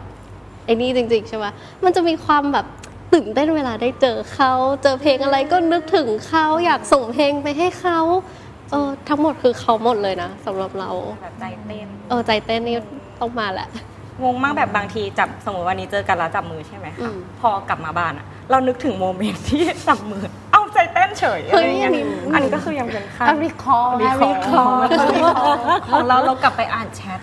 ไอ้นี่จริงๆใช่ไหมมันจะมีความแบบตื่นเต้นเวลาได้เจอเขาเจอเพลงอะไรก็นึกถึงเขาอยากส่งเพลงไปให้เขาเออทั้งหมดคือเขาหมดเลยนะสำหรับเราแบบใจเต้นเออใจเต้นนี่ต้องมาแหละงงมากแบบบางทีจับสมมติวันนี้เจอกันแล้วจับมือใช่ไหมคะพอกลับมาบ้านอะเรานึกถึงโมเมนต์ที่จับมือเอาใจเต้นเฉยอะไรเงี้ยอันนี้ก็คือยังเป็นข้าง recall recall ของเราเรากลับไปอ่านแชท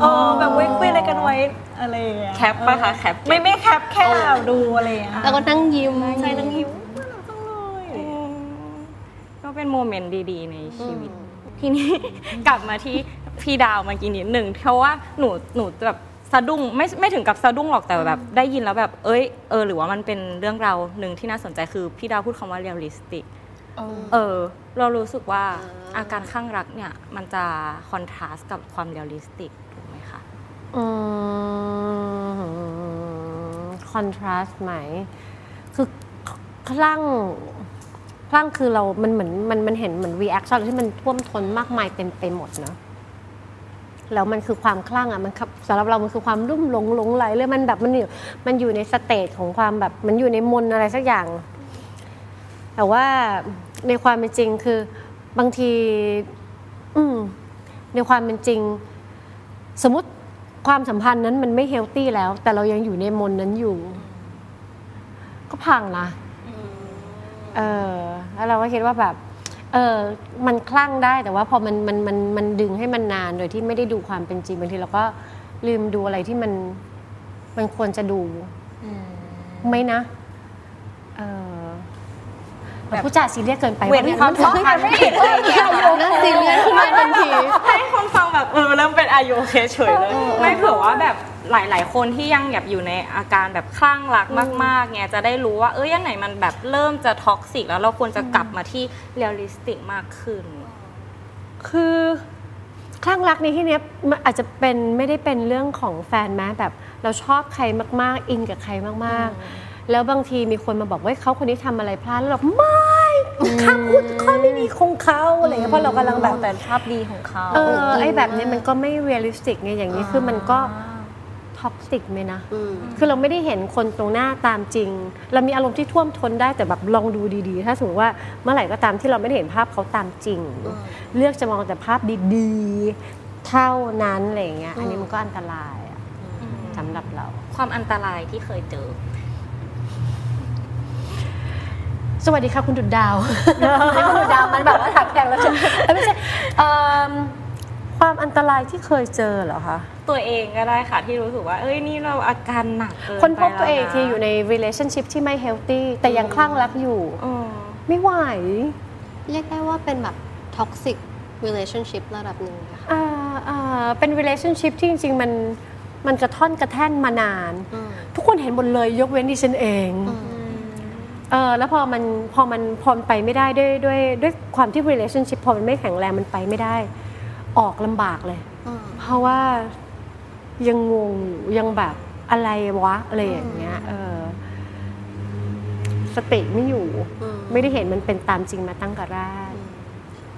เออแบบไว้คุยอะไรกันไว้อะไรแคปป่ะคะแคปไม่ไม่แคปแค่ดูอะไรอ่ะแล้วก็นั่งยิ้มใช่นั่งยิ้มน่ารักจังเลยก็เป็นโมเมนต์ดีๆในชีวิตทีนี้กลับมาที่พี่ดาวเมื่อกี้นิดนึงเพราะว่าหนูหนูแบบสะดุ้งไม่ไม่ถึงกับสะดุ้งหรอกแต่แบบได้ยินแล้วแบบเอ้ยเออหรือว่ามันเป็นเรื่องราวนึงที่น่าสนใจคือพี่ดาวพูดคำว่าเรียลลิสติกเออเรารู้สึกว่าอาการข้างรักเนี่ยมันจะคอนทราสต์กับความเรียลลิสติกถูกไหมคะอืมคอนทราสต์ไหมคือคลั่งคลั่งคือเรามันเหมือนมันมันเห็นเหมือนรีแอคชั่นที่มันท่วมท้นมากมายเต็มไปหมดเนาะแล้วมันคือความคลั่งอ่ะมันสำหรับเรามันคือความลุ่มหลงหลงไหลเลยมันแบบมันอยู่มันอยู่ในสเตจของความแบบมันอยู่ในมนอะไรสักอย่างแต่ว่าในความเป็นจริงคือบางทีอืมในความเป็นจริงสมมุติความสัมพันธ์นั้นมันไม่เฮลตี้แล้วแต่เรายังอยู่ในมนนั้นอยู่ก็พังนะเออแล้วเราก็คิดว่าแบบเออมันคลั่งได้แต่ว่าพอมันมันมันมันดึงให้มันนานโดยที่ไม่ได้ดูความเป็นจริงบางทีเราก็ลืมดูอะไรที่มันมันควรจะดูไม่นะเออแบบผู้จ่าซีเรียสเกินไปเว้นความสัมพันธ์ไม่ผิดเลยนะซีเรียสขึ้นมาทันทีให้คนฟังแบบเออเริ่มเป็นอายุเฉยเลยไม่เผื่อว่าแบบหลายๆคนที่ยังแบบอยู่ในอาการแบบคลั่งรักมากๆเนี่ยจะได้รู้ว่าเอ้ยอันไหนมันแบบเริ่มจะท็อกซิกแล้วเราควรจะกลับมาที่เรียลลิสติกมากขึ้นคือ คลั่งรักในที่นี้อาจจะเป็นไม่ได้เป็นเรื่องของแฟนนะแบบเราชอบใครมากๆอินกับใครมากๆแล้วบางทีมีคนมาบอกว่าเขาคนนี้ทำอะไรพลาดแล้วเราไม่ข้าพูดข้อไม่ดีของเขาอะไรเงี้ยเพราะเรากำลังแบบแต่ภาพดีของเขาเออไอ้แบบนี้มันก็ไม่เรียลลิสติกไงอย่างนี้คือมันก็ท็อกซิกไหมนะคือเราไม่ได้เห็นคนตรงหน้าตามจริงเรามีอารมณ์ที่ท่วมท้นได้แต่แบบลองดูดีๆถ้าสมมติว่าเมื่อไหร่ก็ตามที่เราไม่ได้เห็นภาพเขาตามจริงเลือกจะมองแต่ภาพดีๆเท่านั้นอะไรเงี้ยอันนี้มันก็อันตรายสำหรับเราความอันตรายที่เคยเจอสวัสดีค่ะคุณดุดดาวไม่คุณดุดดาวมันแบบว่าถักแพงแล้วใช่ไม่ใช่ความอันตรายที่เคยเจอเหรอคะตัวเองก็ได้ค่ะที่รู้สึกว่าเอ้ยนี่เราอาการหนักเกินไปคนพบตัวเองที่อยู่ใน relationship ที่ไม่ healthy แต่ยังคลั่งรักอยู่ไม่ไหวเรียกได้ว่าเป็นแบบ toxic relationship ระดับหนึ่งค่ะเป็น relationship ที่จริงๆมันมันกระท่อนกระแท่นมานานทุกคนเห็นหมดเลยยกเว้นดิฉันเองเออแล้วพอมันพอมันพอมันไปไม่ได้ด้วยด้วยด้วยความที่ relationship พอมันไม่แข็งแรงมันไปไม่ได้ออกลำบากเลยเพราะว่ายังงงยังแบบอะไรวะอะไรอย่างเงี้ยเออสติไม่อยู่ไม่ได้เห็นมันเป็นตามจริงมาตั้งแต่แรก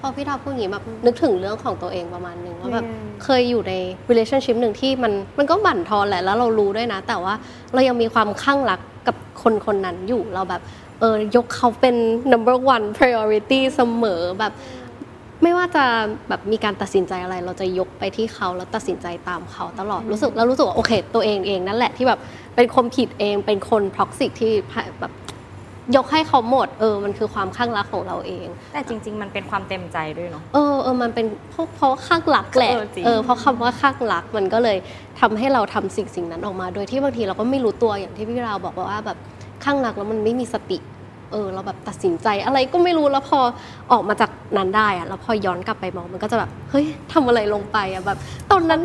พอพี่ดาวพูดอย่างงี้แบบนึกถึงเรื่องของตัวเองประมาณนึงว่าแบบเคยอยู่ใน relationship หนึ่งที่มันมันก็บั่นทอนแหละแล้วเรารู้ด้วยนะแต่ว่าเรายังมีความคลั่งรักกับคนคนนั้นอยู่เราแบบเออยกเขาเป็น number one priority เสมอแบบไม่ว่าจะแบบมีการตัดสินใจอะไรเราจะยกไปที่เขาแล้วตัดสินใจตามเขาตลอดรู้สึกแล้วรู้สึกว่าโอเคตัวเองเองนั่นแหละที่แบบเป็นคนผิดเองเป็นคนท็อกซิกที่แบบยกให้เขาหมดเออมันคือความคลั่งรักของเราเองแต่จริงๆมันเป็นความเต็มใจด้วยเนาะเออเออมันเป็นเพราะเพราะคลั่งรักแหละเออเพราะคำว่าคลั่งรักมันก็เลยทำให้เราทำสิ่งสิ่งนั้นออกมาโดยที่บางทีเราก็ไม่รู้ตัวอย่างที่พี่เราบอกว่าแบบคลั่งรักแล้วมันไม่มีสติเออเราแบบตัดสินใจอะไรก็ไม่รู้แล้วพอออกมาจากนั้นได้อะแล้วพอย้อนกลับไปมองมันก็จะแบบเฮ้ยทำอะไรลงไปอะแบบตอนนั้น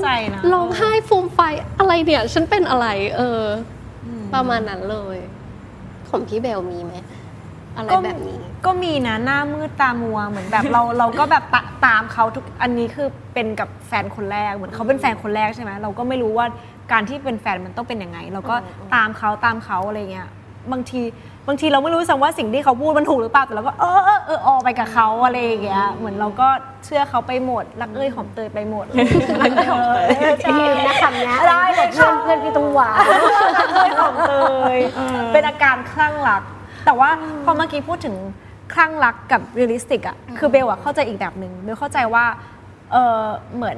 ร้องไห้ฟูมไฟอะไรเนี่ยฉันเป็นอะไรเออประมาณนั้นเลยของพี่เบลมีไหมอะไรแบบนี้ก็มีนะหน้ามืดตามัวเหมือนแบบเราเราก็แบบตามเขาทุกอันนี้คือเป็นกับแฟนคนแรกเหมือนเขาเป็นแฟนคนแรกใช่ไหมเราก็ไม่รู้ว่าการที่เป็นแฟนมันต้องเป็นยังไงเราก็ตามเขาตามเขาอะไรเงี้ยบางทีบางทีเราไม่รู้สักว่าสิ่งที่เขาพูดมันถูกหรือเปล่าแต่เราก็เออเออเออออกไปกับเขาอะไรอย่างเงี้ยเหมือนเราก็เชื่อเขาไปหมดรักเอ้ยหอมเตยไปหมดรักเอ้ยหอมเตยยืมนะคำนี้ได้แต่เพื่อนเพื่อนที่ต้องหวานรักเอ้ยหอมเตยเป็นอาการคลั่งรักแต่ว่าพอเมื่อกี้พูดถึงคลั่งรักกับเรียลลิสติกอ่ะคือเบลอะเข้าใจอีกแบบนึงเบลเข้าใจว่าเออเหมือน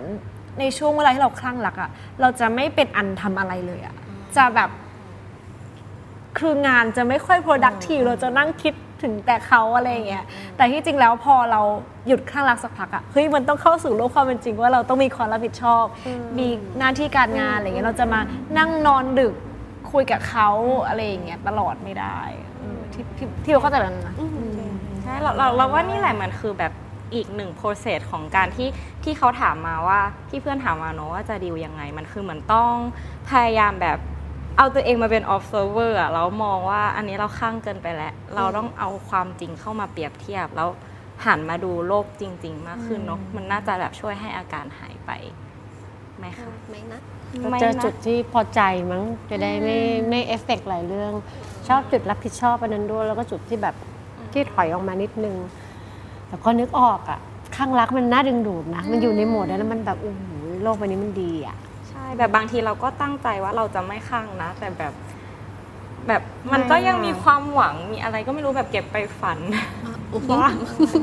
ในช่วงเวลาที่เราคลั่งรักอ่ะเราจะไม่เป็นอันทำอะไรเลยอ่ะจะแบบคืองานจะไม่ค่อย productive เราจะนั่งคิดถึงแต่เขาอะไรอย่างเงี้ยแต่ที่จริงแล้วพอเราหยุดคลั่งรักสักพักอะเฮ้ยมันต้องเข้าสู่โลกความเป็นจริงว่าเราต้องมีความรับผิดชอบมีหน้าที่การงานอะไรอย่างเงี้ยเราจะมานั่งนอนดึกคุยกับเขาอะไรอย่างเงี้ยตลอดไม่ได้ที่ที่เราเข้าใจแบบนั้นนะใช่เราเราว่านี่แหละมันคือแบบอีกหนึ่ง process ของการที่ที่เขาถามมาว่าที่เพื่อนถามมาเนาะว่าจะดีลยังไงมันคือเหมือนต้องพยายามแบบเอาตัวเองมาเป็น observer อ่ะแล้วมองว่าอันนี้เราข้างเกินไปแล้วเราต้องเอาความจริงเข้ามาเปรียบเทียบแล้วหันมาดูโลกจริงๆมากขึ้นเนาะมันน่าจะแบบช่วยให้อาการหายไปไหมคะไม่นะเจอจุดที่พอใจมั้งจะได้ไม่ไม่เอฟเฟกต์หลายเรื่องชอบจุดรับผิดชอบอันนั้นด้วยแล้วก็จุดที่แบบที่ถอยออกมานิดนึงแต่ก็นึกออกอ่ะข้างรักมันน่าดึงดูดนะมันอยู่ในโหมดแล้วมันแบบโอ้โหโลกใบนี้มันดีอ่ะแบบบางทีเราก็ตั้งใจว่าเราจะไม่คลั่งนะแต่แบบแบบมันก็ยังมีความหวังมีอะไรก็ไม่รู้แบบเก็บไปฝันว่า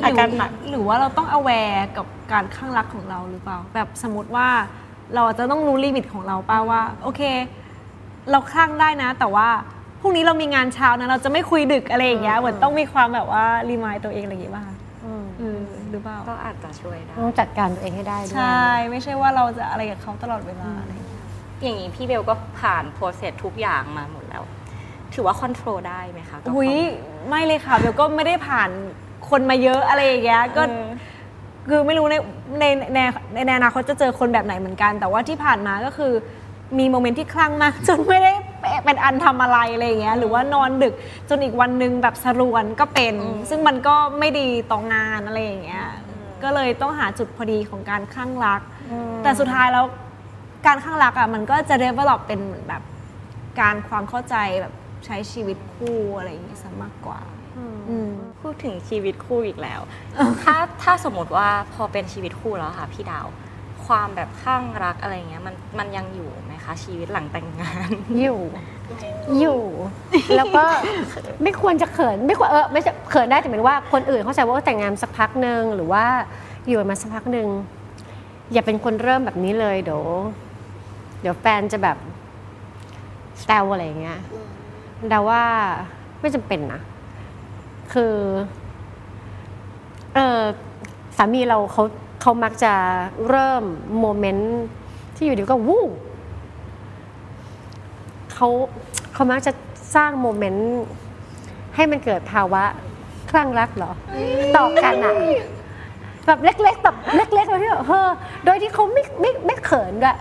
อาการหนักหรือว่าเราต้อง aware กับการคลั่งรักของเราหรือเปล่าแบบสมมติว่าเราจะต้องรู้ลิมิตของเราป่ะว่าโอเคเราคลั่งได้นะแต่ว่าพรุ่งนี้เรามีงานเช้านะเราจะไม่คุยดึกอะไรอย่างเงี้ยเหมือนต้องมีความแบบว่า remind ตัวเองอะไรอย่างเงี้ยป่ะหรือเปล่าก็อาจจะช่วยได้ต้องจัดการตัวเองให้ได้ด้วยใช่ไม่ใช่ว่าเราจะอะไรกับเขาตลอดเวลาอะไรอย่างนี้พี่เบลก็ผ่านโปรเซสทุกอย่างมาหมดแล้วถือว่าคอนโทรลได้ไหมคะอุ้ยไม่เลยค่ะเบลก็ไม่ได้ผ่านคนมาเยอะอะไรอย่างเงี้ยก็คือไม่รู้ในในในในอนาคตจะเจอคนแบบไหนเหมือนกันแต่ว่าที่ผ่านมาก็คือมีโมเมนต์ที่คลั่งมากจนไม่ได้เป็นอันทำอะไรอะไรอย่างเงี้ยหรือว่านอนดึกจนอีกวันนึงแบบสรวนก็เป็นซึ่งมันก็ไม่ดีต่องานอะไรอย่างเงี้ยก็เลยต้องหาจุดพอดีของการคลั่งรัก แต่สุดท้ายแล้วการข้างรักอ่ะมันก็จะเดเวลลอปเป็นเหมือนแบบการความเข้าใจแบบใช้ชีวิตคู่อะไรอย่างเงี้ยซะมากกว่าพูดถึงชีวิตคู่อีกแล้ว ถ้าถ้าสมมติว่าพอเป็นชีวิตคู่แล้วค่ะพี่ดาวความแบบข้างรักอะไรเงี้ยมันมันยังอยู่ไหมคะชีวิตหลังแต่งงานอยู่อยู่แล้วก็ไม่ควรจะเขินไม่ควรเออไม่เขินได้แต่หมายถึงว่าคนอื่นเข้าใจว่าแต่งงานสักพักนึงหรือว่าอยู่มาสักพักนึงอย่าเป็นคนเริ่มแบบนี้เลยเดี๋ยวเดี๋ยวแฟนจะแบบแซวอะไรเงี้ยดาวว่าไม่จำเป็นนะคือเออสามีเราเขาเขามักจะเริ่มโมเมนต์ที่อยู่เดี๋ยวก็วู้เขาเขามักจะสร้างโมเมนต์ให้มันเกิดภาวะคลั่งรักเหรอต่อกันอะแบบเล็กๆแบบเล็กๆเลยที่แบบเฮ้อโดยที่เขาไม่ไม่ไม่เขินด้วย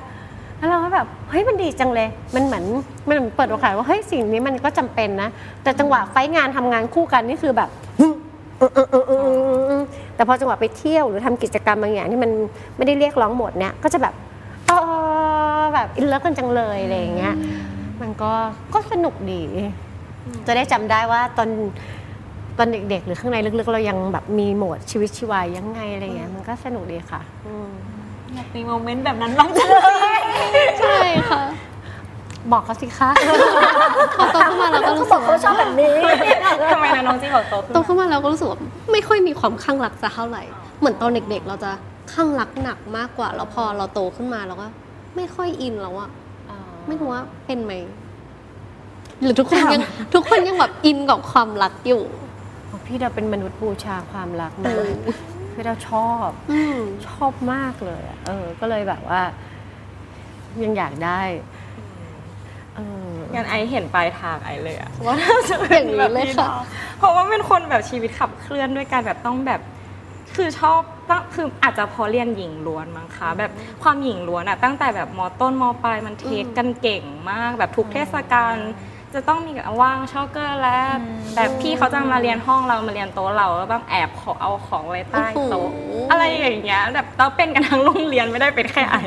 แล้วเราก็แบบเฮ้ยมันดีจังเลยมันเหมือนมันเหมือนเปิดโอกาสว่าเฮ้ยสิ่งนี้มันก็จำเป็นนะแต่จังหวะไฟงานทำงานคู่กันนี่คือแบบแต่พอจังหวะไปเที่ยวหรือทำกิจกรรมบางอย่างที่มันไม่ได้เรียกร้องหมดเนี่ยก็จะแบบเออแบบอินเลิฟกันจังเลยอะไรอย่างเงี้ยมันก็ก็สนุกดีจะได้จำได้ว่าตอนตอนเด็กๆหรือข้างในลึกๆเรายังแบบมีโหมดชีวิตชีวายังไงอะไรอย่างเงี้ยมันก็สนุกดีค่ะอยากมีโมเมนต์แบบนั้นบ้างเลยใช่ค่ะบอกเขาสิคะพอโตขึ้นมาเราก็รู้สึกว่าชอบแบบนี้ทำไมน้องจีบอกโตขึ้นโตขึ้นมาเราก็รู้สึกว่าไม่ค่อยมีความข้างรักจะเท่าไหร่เหมือนตอนเด็กๆเราจะข้างรักหนักมากกว่าแล้วพอเราโตขึ้นมาเราก็ไม่ค่อยอินแล้วอะไม่รู้ว่าเป็นไหมหรือทุกคนยังทุกคนยังแบบอินกับความรักอยู่พี่เราเป็นมนุษย์บูชาความรักนะพี่เราชอบชอบมากเลยเออก็เลยแบบว่ายังอยากได้งานไอเห็นปลายทางไอเลยอะว่าน่าจะเป็นแบบนี้ค่ะเพราะว่าเป็นคนแบบชีวิตขับเคลื่อนด้วยการแบบต้องแบบคือชอบตั้งคืออาจจะพอเรียนหญิงล้วนมั้งคะแบบความหญิงล้วนอะตั้งแต่แบบม.ต้นม.ปลายมันเทคกันเก่งมากแบบทุกเทศกาลจะต้องมีกับว่างช็อกเกอร์แล้วแบบพี่เขาจะมาเรียนห้องเรามาเรียนโต๊ะเราแล้วบ้างแอบขอเอาของไว้ใต้โต๊ะอะไรอย่างเงี้ยแบบเราเป็นกันทั้งโรงเรียนไม่ได้เป็นแค่ไอ้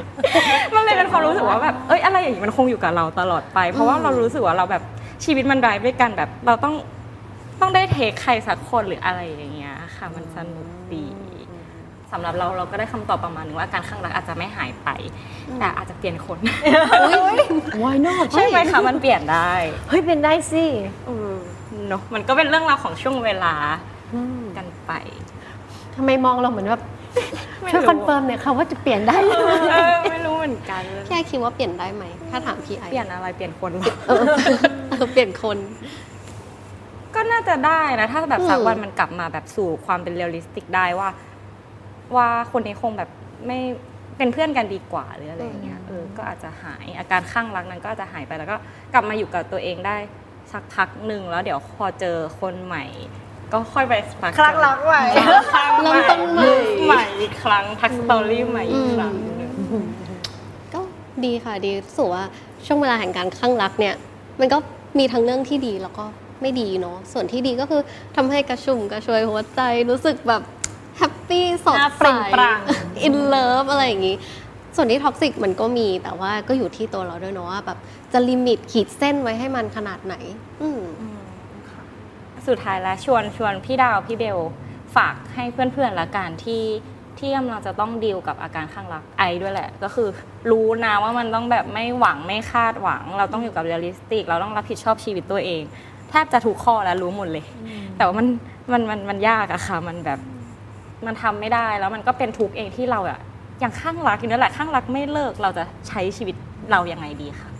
มันเลยเป็นความรู้สึกว่าแบบเอ้ยอะไรอย่างงี้มันคงอยู่กับเราตลอดไปเพราะว่าเรารู้สึกว่าเราแบบชีวิตมันไร้ด้วยกันแบบเราต้องต้องได้เทคใครสักคนหรืออะไรอย่างเงี้ยค่ะมันสนุกดีสำหรับเราเราก็ได้คำตอบประมาณนึงว่าการข้างรักอาจจะไม่หายไปแต่อาจจะเปลี่ยนคนอุ้ย why not ใช่ไหมคะมันเปลี่ยนได้เฮ้ยเปลี่ยนได้สิเนาะมันก็เป็นเรื่องราวของช่วงเวลากันไปทำไมมองเราเหมือนแบบช่วยคอนเฟิร์มเนี่ยค่ะว่าจะเปลี่ยนได้ไม่รู้เหมือนกันพี่ไอคิดว่าเปลี่ยนได้ไหมถ้าถามพี่ไอเปลี่ยนอะไรเปลี่ยนคนเปลี่ยนคนก็น่าจะได้นะถ้าแบบสักวันมันกลับมาแบบสู่ความเป็นเรียลลิสติกได้ว่าว่าคนนี้คงแบบไม่เป็นเพื่อนกันดีกว่าหรืออะไรอย่างเงี้ยเออก็อาจจะหายอาการข้างรักนั้นก็อาจจะหายไปแล้วก็กลับมาอยู่กับตัวเองได้สักพักนึงแล้วเดี๋ยวพอเจอคนใหม่ก็ค่อยไปพักครั้งรักใหม่ครั้งใหม่ใหม่อีกครั้งพักสตอรี่ใหม่อีกครั้งก็ดีค่ะดีรู้สึกว่าช่วงเวลาแห่งการข้างรักเนี่ยมันก็มีทั้งเรื่องที่ดีแล้วก็ไม่ดีเนาะส่วนที่ดีก็คือทำให้กระชุ่มกระชวยหัวใจรู้สึกแบบแฮปปี้สดใสอินเลิฟอะไรอย่างนี้ส่วนที่ท็อกซิกมันก็มีแต่ว่าก็อยู่ที่ตัวเราด้วยเนาะว่าแบบจะลิมิตขีดเส้นไว้ให้มันขนาดไหนสุดท้ายแล้วชวนชวนพี่ดาวพี่เบลฝากให้เพื่อนๆละกันที่ที่กำลังจะต้องดีลกับอาการข้างรักไอด้วยแหละก็คือรู้นะว่ามันต้องแบบไม่หวังไม่คาดหวังเราต้องอยู่กับเรียลลิสติกเราต้องรับผิดชอบชีวิตตัวเองแทบจะถูกข้อแล้วรู้หมดเลยแต่ว่ามันมันมันมันยากอะค่ะมันแบบมันทำไม่ได้แล้วมันก็เป็นทุกข์เองที่เราอะอย่างข้างรักอยู่นั่นแหละข้างรักไม่เลิกเราจะใช้ชีวิตเรายังไงดีค่ะ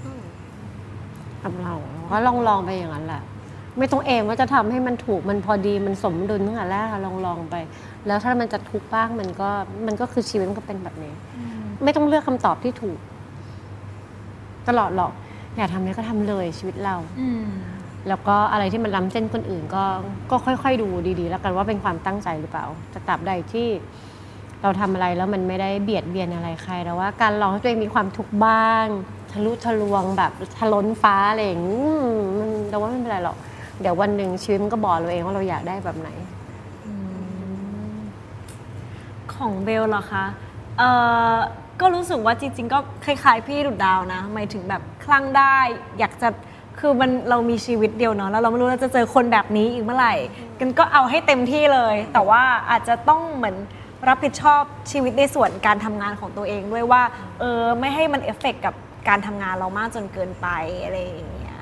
ทำเราก็ลองลองไปอย่างนั้นแหละไม่ต้องเองว่าจะทำให้มันถูกมันพอดีมันสมดุลตั้งแต่แรกลองลองไปแล้วถ้ามันจะทุกข์บ้างมันก็มันก็คือชีวิตมันก็เป็นแบบนี้ไม่ต้องเลือกคำตอบที่ถูกตลอดหรอกอยากทำอะไรก็ทำเลยชีวิตเราแล้วก็อะไรที่มันล้ำเส้นคนอื่นก็ก็ค่อยๆดูดีๆแล้วกันว่าเป็นความตั้งใจหรือเปล่าจะตราบใดที่เราทำอะไรแล้วมันไม่ได้เบียดเบียนอะไรใครแล้วว่าการลองให้ตัวเองมีความทุกข์บ้างทะลุทะลวงแบบทะล้นฟ้าอะไรอย่างนี้มันเราว่าไม่เป็นไรหรอกเดี๋ยววันหนึ่งชีวิตมันก็บอกเราเองว่าเราอยากได้แบบไหนของเบลเหรอคะเอ่อ ก็รู้สึกว่าจริงๆก็คล้ายๆพี่ดุดดาวนะหมายถึงแบบคลั่งได้อยากจะคือมันเรามีชีวิตเดียวเนาะแล้วเราไม่รู้เราจะเจอคนแบบนี้อีกเมื่อไหร่กันก็เอาให้เต็มที่เลยแต่ว่าอาจจะต้องเหมือนรับผิดชอบชีวิตในส่วนการทำงานของตัวเองด้วยว่าเออไม่ให้มันเอฟเฟคกับการทำงานเรามากจนเกินไปอะไรอย่างเงี้ย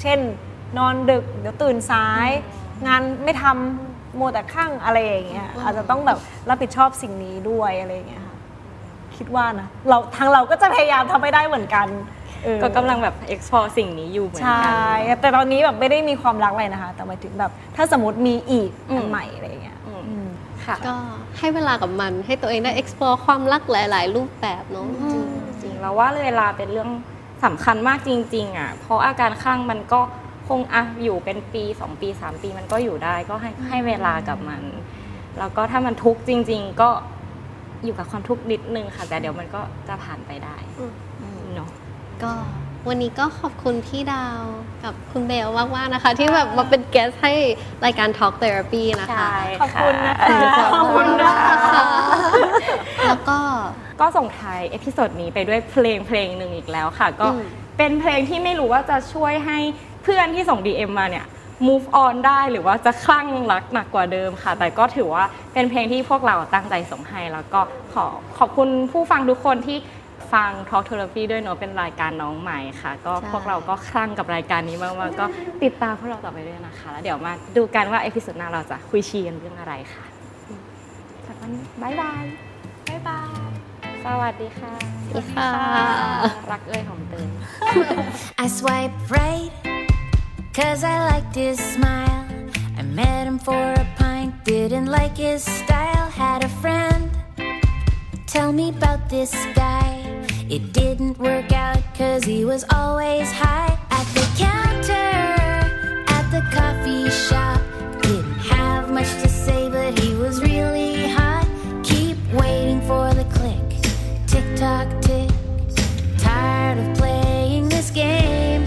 เช่นนอนดึกเดี๋ยวตื่นสายงานไม่ทำโมแต่ข้างอะไรอย่างเงี้ยอาจจะต้องแบบรับผิดชอบสิ่งนี้ด้วยอะไรอย่างเงี้ยค่ะคิดว่านะเราทางเราก็จะพยายามทำให้ได้เหมือนกันก็กำลังแบบ explore สิ่งนี้อยู่เหมือนกันแต่ตอนนี้แบบไม่ได้มีความรักอะไรนะคะแต่หมายถึงแบบถ้าสมมติมีอีกอันใหม่อะไรอย่างเงี้ยก็ให้เวลากับมันให้ตัวเองได้ explore ความรักหลายๆรูปแบบเนาะจริงๆแล้วว่าเวลาเป็นเรื่องสำคัญมากจริงๆอ่ะเพราะอาการข้างมันก็คงอ่ะอยู่เป็นปีสองปีสามปีมันก็อยู่ได้ก็ให้ให้เวลากับมันแล้วก็ถ้ามันทุกข์จริงๆก็อยู่กับความทุกข์นิดนึงค่ะแต่เดี๋ยวมันก็จะผ่านไปได้เนาะก็วันนี้ก็ขอบคุณพี่ดาวกับคุณเบลมากๆนะคะที่แบบมาเป็นแกสให้รายการ Talk Therapy นะคะขอบคุณนะคะขอบคุณนะคะแล้วก็ก็ส่งท้ายเอพิโซดนี้ไปด้วยเพลงเพลงนึงอีกแล้วค่ะก็เป็นเพลงที่ไม่รู้ว่าจะช่วยให้เพื่อนที่ส่ง ดี เอ็ม มาเนี่ย move on ได้หรือว่าจะคลั่งรักหนักกว่าเดิมค่ะแต่ก็ถือว่าเป็นเพลงที่พวกเราตั้งใจส่งให้แล้วก็ขอขอบคุณผู้ฟังทุกคนที่ฟัง Talk Therapy ด้วยเนาะเป็นรายการน้องใหม่ค่ะก็พวกเราก็คลั่งกับรายการนี้มากๆก็ติดตามพวกเราต่อไปด้วยนะคะแล้วเดี๋ยวมาดูกันว่าเอพิโซดหน้าเราจะคุยชีกันเรื่องอะไรค่ะจากวันนี้บ๊ายบายบ๊ายบายสวัสดีค่ะสวัสดีค่ะรักเอ้ยหอมเตย I swipe right cause I liked his smile I met him for a pint didn't like his style had a friend tell me about this guyIt didn't work out cause he was always high at the counter at the coffee shop didn't have much to say but he was really hot keep waiting for the click tick tock tick tired of playing this game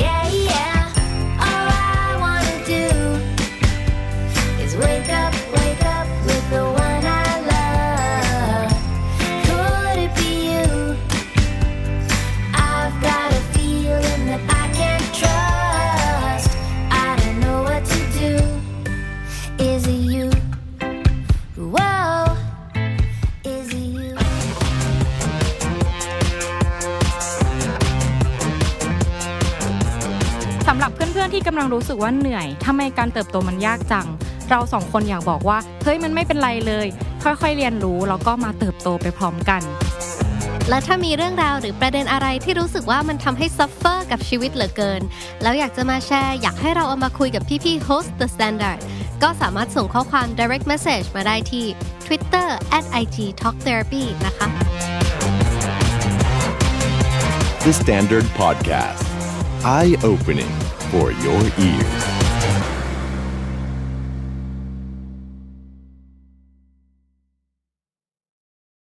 yeah yeah all I wanna do is wake up wake up with the one Iที่กำลังรู้สึกว่าเหนื่อยทำไมการเติบโตมันยากจังเราสองคนอยากบอกว่าเฮ้ยมันไม่เป็นไรเลยค่อยๆเรียนรู้แล้วก็มาเติบโตไปพร้อมกันและถ้ามีเรื่องราวหรือประเด็นอะไรที่รู้สึกว่ามันทำให้ซัฟเฟอร์กับชีวิตเหลือเกินแล้วอยากจะมาแชร์อยากให้เราเอามาคุยกับพี่ๆ Host The Standard ก็สามารถส่งข้อความ direct message มาได้ที่ Twitter แอท ไอ จี Talk Therapy นะคะ The Standard Podcast Eye Opening for your ears.